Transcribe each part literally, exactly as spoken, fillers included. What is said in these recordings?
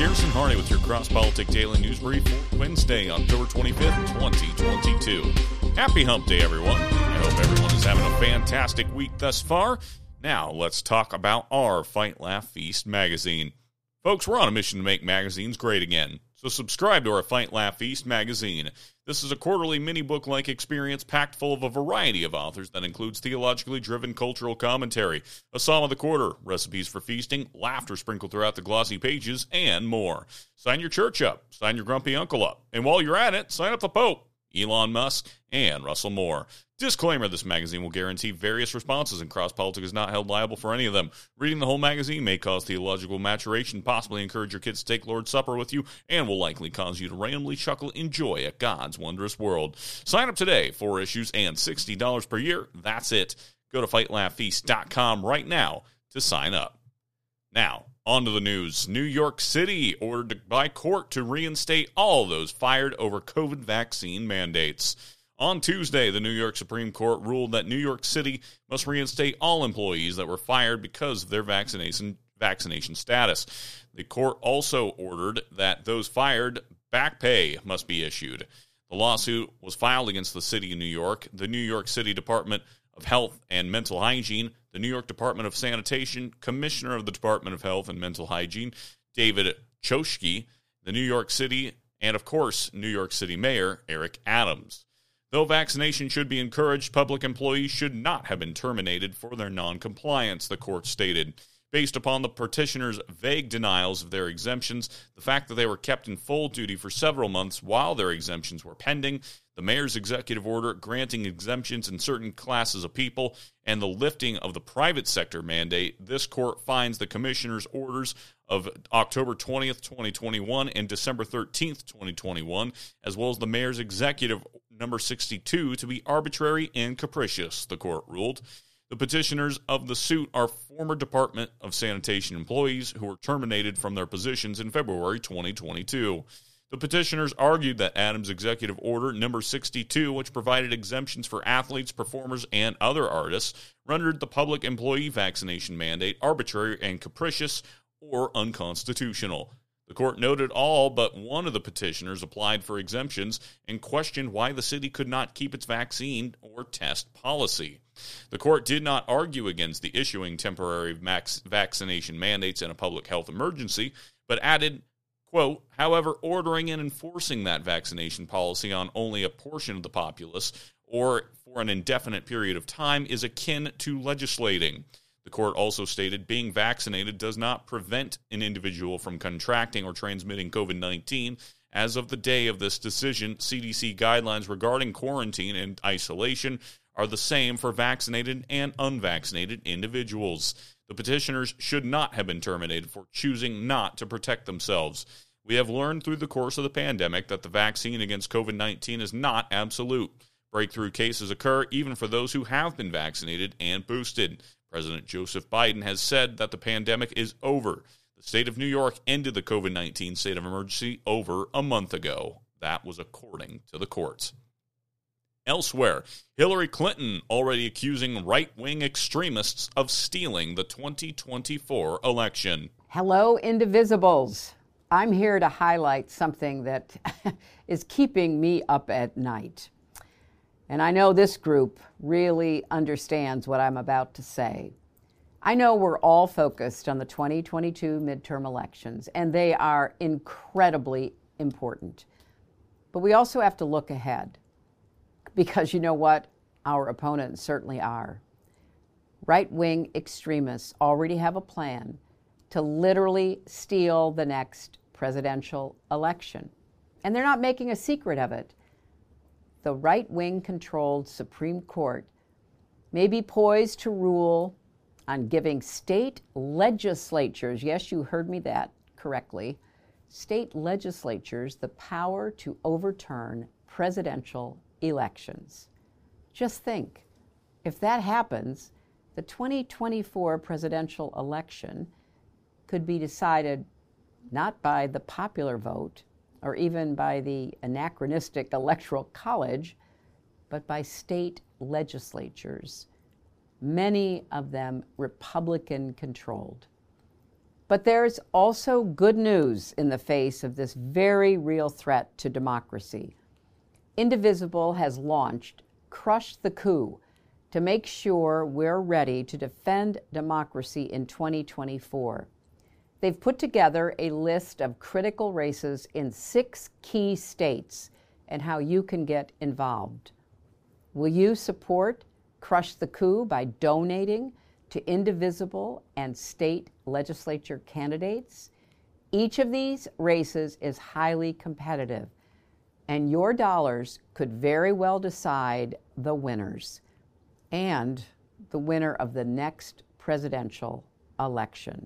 Garrison Hardy with your Cross-Politic Daily News Brief for Wednesday, October twenty-fifth, twenty twenty-two. Happy Hump Day, everyone. I hope everyone is having a fantastic week thus far. Now, let's talk about our Fight, Laugh, Feast magazine. Folks, we're on a mission to make magazines great again. So subscribe to our Fight, Laugh, Feast magazine. This is a quarterly mini-book-like experience packed full of a variety of authors that includes theologically driven cultural commentary, a psalm of the quarter, recipes for feasting, laughter sprinkled throughout the glossy pages, and more. Sign your church up, sign your grumpy uncle up, and while you're at it, sign up the Pope, Elon Musk, and Russell Moore. Disclaimer, this magazine will guarantee various responses, and Cross-Politic is not held liable for any of them. Reading the whole magazine may cause theological maturation, possibly encourage your kids to take Lord's Supper with you, and will likely cause you to randomly chuckle in joy at God's wondrous world. Sign up today, four issues and sixty dollars per year. That's it. Go to Fight Laugh Feast dot com right now to sign up. Now, on to the news. New York City ordered by court to reinstate all those fired over COVID vaccine mandates. On Tuesday, the New York Supreme Court ruled that New York City must reinstate all employees that were fired because of their vaccination vaccination status. The court also ordered that those fired back pay must be issued. The lawsuit was filed against the city of New York, the New York City Department of Health and Mental Hygiene, the New York Department of Sanitation, Commissioner of the Department of Health and Mental Hygiene, David Choschke, the New York City, and of course, New York City Mayor Eric Adams. Though vaccination should be encouraged, public employees should not have been terminated for their noncompliance, the court stated. Based upon the petitioners' vague denials of their exemptions, the fact that they were kept in full duty for several months while their exemptions were pending, the mayor's executive order granting exemptions in certain classes of people, and the lifting of the private sector mandate, this court finds the commissioner's orders of October twentieth, twenty twenty-one and December thirteenth, twenty twenty-one, as well as the mayor's executive number sixty-two to be arbitrary and capricious, the court ruled. The petitioners of the suit are former Department of Sanitation employees who were terminated from their positions in February twenty twenty-two. The petitioners argued that Adams' executive order number sixty-two, which provided exemptions for athletes, performers, and other artists, rendered the public employee vaccination mandate arbitrary and capricious or unconstitutional. The court noted all but one of the petitioners applied for exemptions and questioned why the city could not keep its vaccine or test policy. The court did not argue against the issuing temporary max vaccination mandates in a public health emergency, but added, quote, however, ordering and enforcing that vaccination policy on only a portion of the populace or for an indefinite period of time is akin to legislating. The court also stated being vaccinated does not prevent an individual from contracting or transmitting COVID nineteen. As of the day of this decision, C D C guidelines regarding quarantine and isolation are the same for vaccinated and unvaccinated individuals. The petitioners should not have been terminated for choosing not to protect themselves. We have learned through the course of the pandemic that the vaccine against COVID nineteen is not absolute. Breakthrough cases occur even for those who have been vaccinated and boosted. President Joseph Biden has said that the pandemic is over. The state of New York ended the COVID nineteen state of emergency over a month ago. That was according to the courts. Elsewhere, Hillary Clinton already accusing right-wing extremists of stealing the twenty twenty-four election. Hello, Indivisibles. I'm here to highlight something that is keeping me up at night. And I know this group really understands what I'm about to say. I know we're all focused on the twenty twenty-two midterm elections, and they are incredibly important. But we also have to look ahead, because you know what? Our opponents certainly are. Right-wing extremists already have a plan to literally steal the next presidential election. And they're not making a secret of it. The right-wing controlled Supreme Court may be poised to rule on giving state legislatures, yes, you heard me that correctly, state legislatures the power to overturn presidential elections. Just think, if that happens, the twenty twenty-four presidential election could be decided not by the popular vote, or even by the anachronistic electoral college, but by state legislatures, many of them Republican-controlled. But there's also good news in the face of this very real threat to democracy. Indivisible has launched Crush the Coup to make sure we're ready to defend democracy in twenty twenty-four. They've put together a list of critical races in six key states and how you can get involved. Will you support Crush the Coup by donating to Indivisible and state legislature candidates? Each of these races is highly competitive, and your dollars could very well decide the winners and the winner of the next presidential election.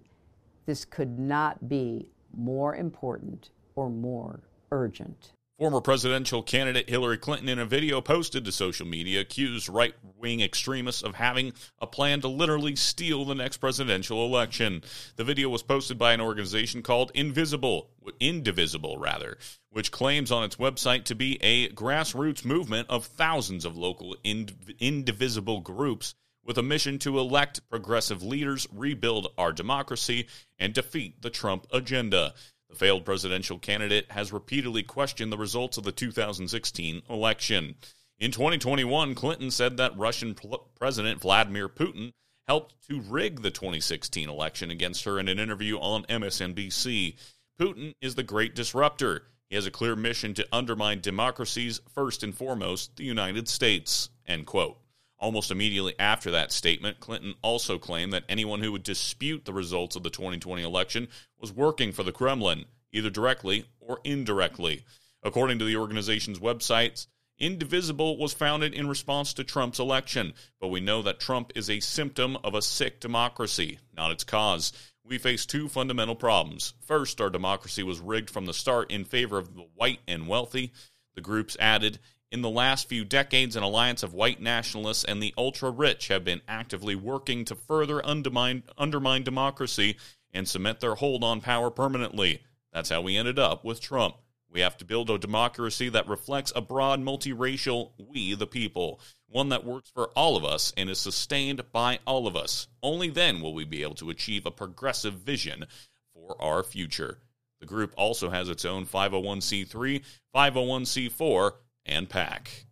This could not be more important or more urgent. Former presidential candidate Hillary Clinton, in a video posted to social media, accused right-wing extremists of having a plan to literally steal the next presidential election. The video was posted by an organization called Invisible, Indivisible, rather, which claims on its website to be a grassroots movement of thousands of local ind- indivisible groups with a mission to elect progressive leaders, rebuild our democracy, and defeat the Trump agenda. The failed presidential candidate has repeatedly questioned the results of the two thousand sixteen election. In twenty twenty-one, Clinton said that Russian President Vladimir Putin helped to rig the twenty sixteen election against her in an interview on M S N B C. Putin is the great disruptor. He has a clear mission to undermine democracies, first and foremost, the United States, end quote. Almost immediately after that statement, Clinton also claimed that anyone who would dispute the results of the twenty twenty election was working for the Kremlin, either directly or indirectly. According to the organization's websites, Indivisible was founded in response to Trump's election, but we know that Trump is a symptom of a sick democracy, not its cause. We face two fundamental problems. First, our democracy was rigged from the start in favor of the white and wealthy. The groups added, in the last few decades, an alliance of white nationalists and the ultra-rich have been actively working to further undermine, undermine democracy and cement their hold on power permanently. That's how we ended up with Trump. We have to build a democracy that reflects a broad, multiracial we, the people, one that works for all of us and is sustained by all of us. Only then will we be able to achieve a progressive vision for our future. The group also has its own five oh one c three, five oh one c four, and PAC.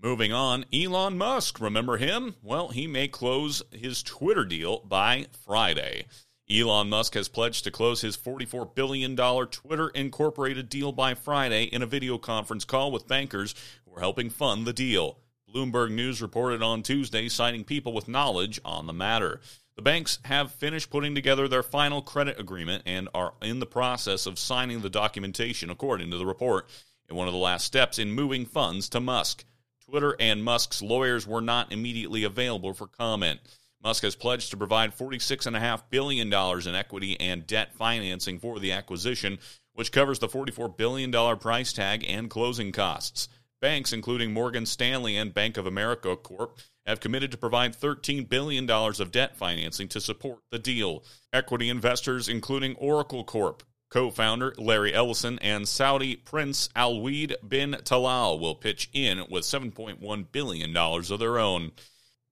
Moving on, Elon Musk, remember him? Well, he may close his Twitter deal by Friday. Elon Musk has pledged to close his forty-four billion dollars Twitter Incorporated deal by Friday in a video conference call with bankers who are helping fund the deal. Bloomberg News reported on Tuesday, citing people with knowledge on the matter. The banks have finished putting together their final credit agreement and are in the process of signing the documentation, according to the report. One of the last steps in moving funds to Musk. Twitter and Musk's lawyers were not immediately available for comment. Musk has pledged to provide forty-six point five billion dollars in equity and debt financing for the acquisition, which covers the forty-four billion dollars price tag and closing costs. Banks, including Morgan Stanley and Bank of America Corp, have committed to provide thirteen billion dollars of debt financing to support the deal. Equity investors, including Oracle Corp, co-founder Larry Ellison, and Saudi Prince Alwaleed bin Talal, will pitch in with seven point one billion dollars of their own.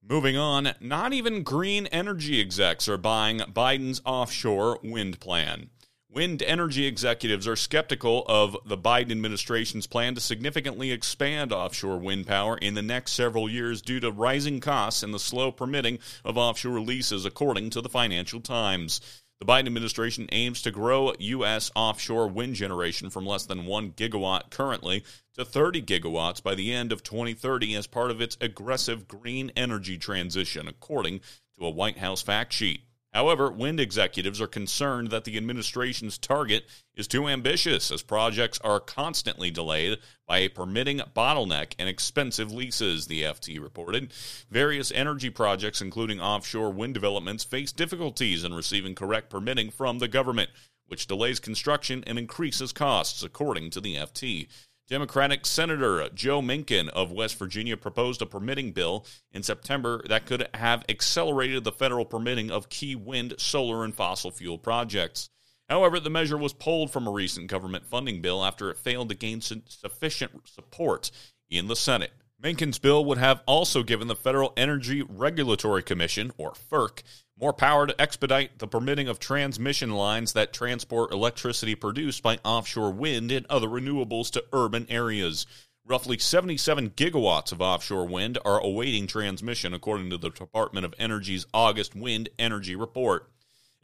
Moving on, not even green energy execs are buying Biden's offshore wind plan. Wind energy executives are skeptical of the Biden administration's plan to significantly expand offshore wind power in the next several years due to rising costs and the slow permitting of offshore leases, according to the Financial Times. The Biden administration aims to grow U S offshore wind generation from less than one gigawatt currently to thirty gigawatts by the end of twenty thirty as part of its aggressive green energy transition, according to a White House fact sheet. However, wind executives are concerned that the administration's target is too ambitious, as projects are constantly delayed by a permitting bottleneck and expensive leases, the F T reported. Various energy projects, including offshore wind developments, face difficulties in receiving correct permitting from the government, which delays construction and increases costs, according to the F T. Democratic Senator Joe Manchin of West Virginia proposed a permitting bill in September that could have accelerated the federal permitting of key wind, solar, and fossil fuel projects. However, the measure was pulled from a recent government funding bill after it failed to gain sufficient support in the Senate. Manchin's bill would have also given the Federal Energy Regulatory Commission, or FERC, more power to expedite the permitting of transmission lines that transport electricity produced by offshore wind and other renewables to urban areas. Roughly seventy-seven gigawatts of offshore wind are awaiting transmission, according to the Department of Energy's August wind energy report.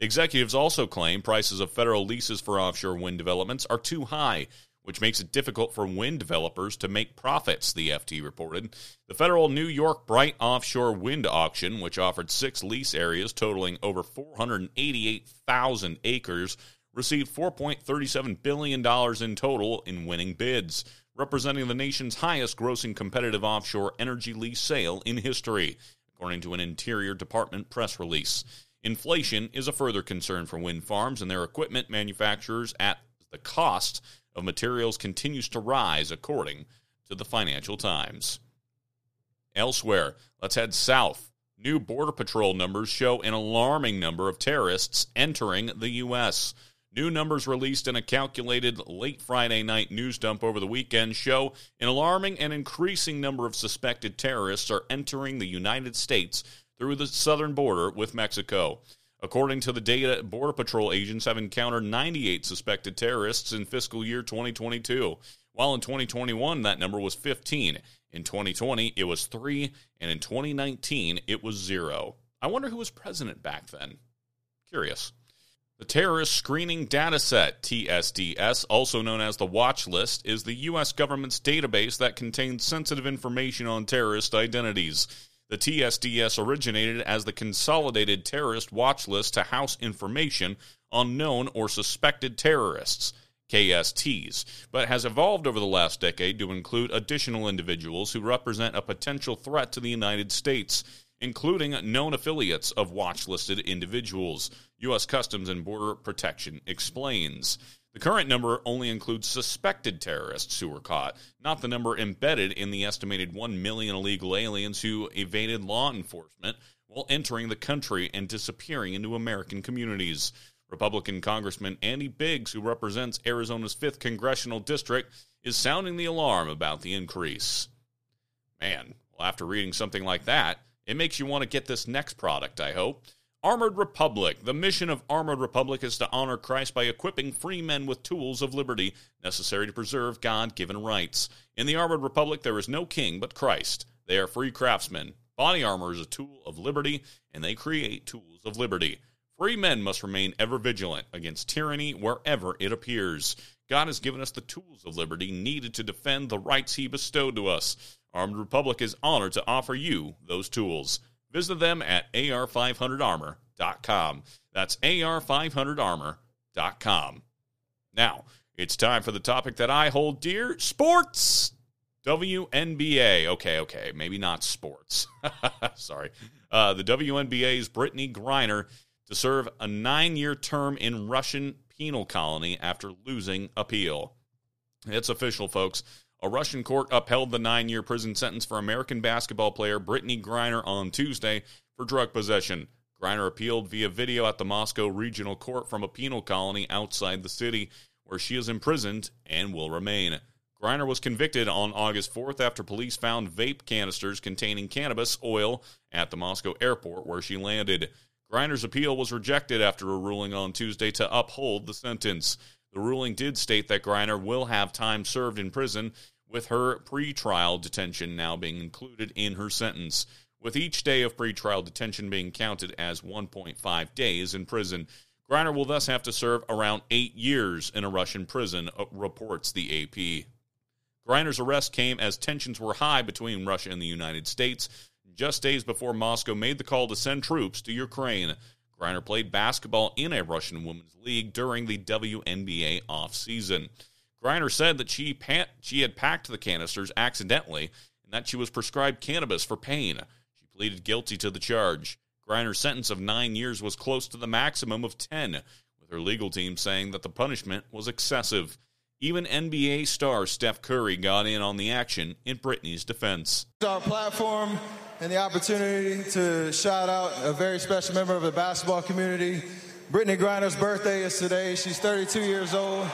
Executives also claim prices of federal leases for offshore wind developments are too high, which makes it difficult for wind developers to make profits, the F T reported. The federal New York Bright Offshore Wind Auction, which offered six lease areas totaling over four hundred eighty-eight thousand acres, received four point three seven billion dollars in total in winning bids, representing the nation's highest-grossing competitive offshore energy lease sale in history, according to an Interior Department press release. Inflation is a further concern for wind farms and their equipment manufacturers as the cost of materials continues to rise, according to the Financial Times. Elsewhere, let's head south. New Border Patrol numbers show an alarming number of terrorists entering the U S. New numbers released in a calculated late Friday night news dump over the weekend show an alarming and increasing number of suspected terrorists are entering the United States through the southern border with Mexico. According to the data, Border Patrol agents have encountered ninety-eight suspected terrorists in fiscal year twenty twenty-two, while in twenty twenty-one that number was fifteen, in twenty twenty it was three, and in twenty nineteen it was zero. I wonder who was president back then. Curious. The Terrorist Screening Dataset, T S D S, also known as the Watch List, is the U S government's database that contains sensitive information on terrorist identities. The T S D S originated as the Consolidated Terrorist Watch List to house information on known or suspected terrorists, K S Ts, but has evolved over the last decade to include additional individuals who represent a potential threat to the United States, including known affiliates of watch-listed individuals, U S. Customs and Border Protection explains. The current number only includes suspected terrorists who were caught, not the number embedded in the estimated one million illegal aliens who evaded law enforcement while entering the country and disappearing into American communities. Republican Congressman Andy Biggs, who represents Arizona's fifth Congressional District, is sounding the alarm about the increase. Man, well, after reading something like that, it makes you want to get this next product, I hope. Armored Republic. The mission of Armored Republic is to honor Christ by equipping free men with tools of liberty necessary to preserve God-given rights. In the Armored Republic, there is no king but Christ. They are free craftsmen. Body armor is a tool of liberty, and they create tools of liberty. Free men must remain ever vigilant against tyranny wherever it appears. God has given us the tools of liberty needed to defend the rights he bestowed to us. Armed Republic is honored to offer you those tools. Visit them at A R five hundred armor dot com. That's A R five hundred armor dot com. Now, it's time for the topic that I hold dear, sports. W N B A. Okay, okay, maybe not sports. Sorry. Uh, the W N B A's Brittney Griner to serve a nine-year term in Russian penal colony after losing appeal. It's official, folks. A Russian court upheld the nine-year prison sentence for American basketball player Brittney Griner on Tuesday for drug possession. Griner appealed via video at the Moscow Regional Court from a penal colony outside the city, where she is imprisoned and will remain. Griner was convicted on August fourth after police found vape canisters containing cannabis oil at the Moscow airport where she landed. Griner's appeal was rejected after a ruling on Tuesday to uphold the sentence. The ruling did state that Griner will have time served in prison, with her pretrial detention now being included in her sentence, with each day of pretrial detention being counted as one point five days in prison. Griner will thus have to serve around eight years in a Russian prison, reports the A P. Griner's arrest came as tensions were high between Russia and the United States, just days before Moscow made the call to send troops to Ukraine. Griner played basketball in a Russian women's league during the W N B A offseason. Griner said that she pa- she had packed the canisters accidentally and that she was prescribed cannabis for pain. She pleaded guilty to the charge. Griner's sentence of nine years was close to the maximum of ten, with her legal team saying that the punishment was excessive. Even N B A star Steph Curry got in on the action in Brittney's defense. Our platform and the opportunity to shout out a very special member of the basketball community. Brittney Griner's birthday is today. She's thirty-two years old.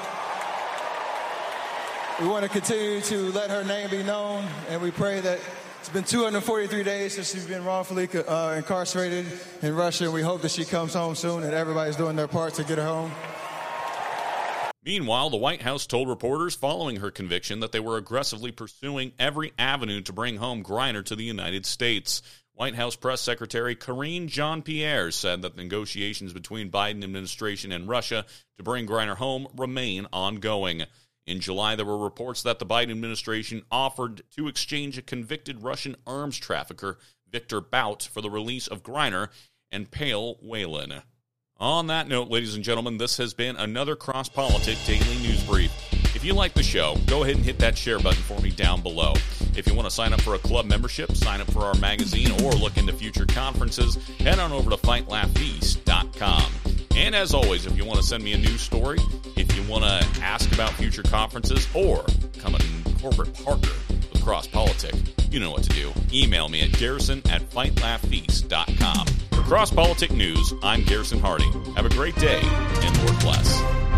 We want to continue to let her name be known, and we pray that it's been two hundred forty-three days since she's been wrongfully uh, incarcerated in Russia, and we hope that she comes home soon and everybody's doing their part to get her home. Meanwhile, the White House told reporters following her conviction that they were aggressively pursuing every avenue to bring home Griner to the United States. White House Press Secretary Karine Jean-Pierre said that negotiations between the Biden administration and Russia to bring Griner home remain ongoing. In July, there were reports that the Biden administration offered to exchange a convicted Russian arms trafficker, Victor Bout, for the release of Griner and Pale Whalen. On that note, ladies and gentlemen, this has been another Cross-Politic Daily News Brief. If you like the show, go ahead and hit that share button for me down below. If you want to sign up for a club membership, sign up for our magazine, or look into future conferences, head on over to Fight Laugh Feast dot com. And as always, if you want to send me a news story, if you want to ask about future conferences, or become a corporate partner with Cross-Politic, you know what to do. Email me at garrison at fight laugh feast dot com. For Cross-Politic News, I'm Garrison Hardy. Have a great day, and Lord bless.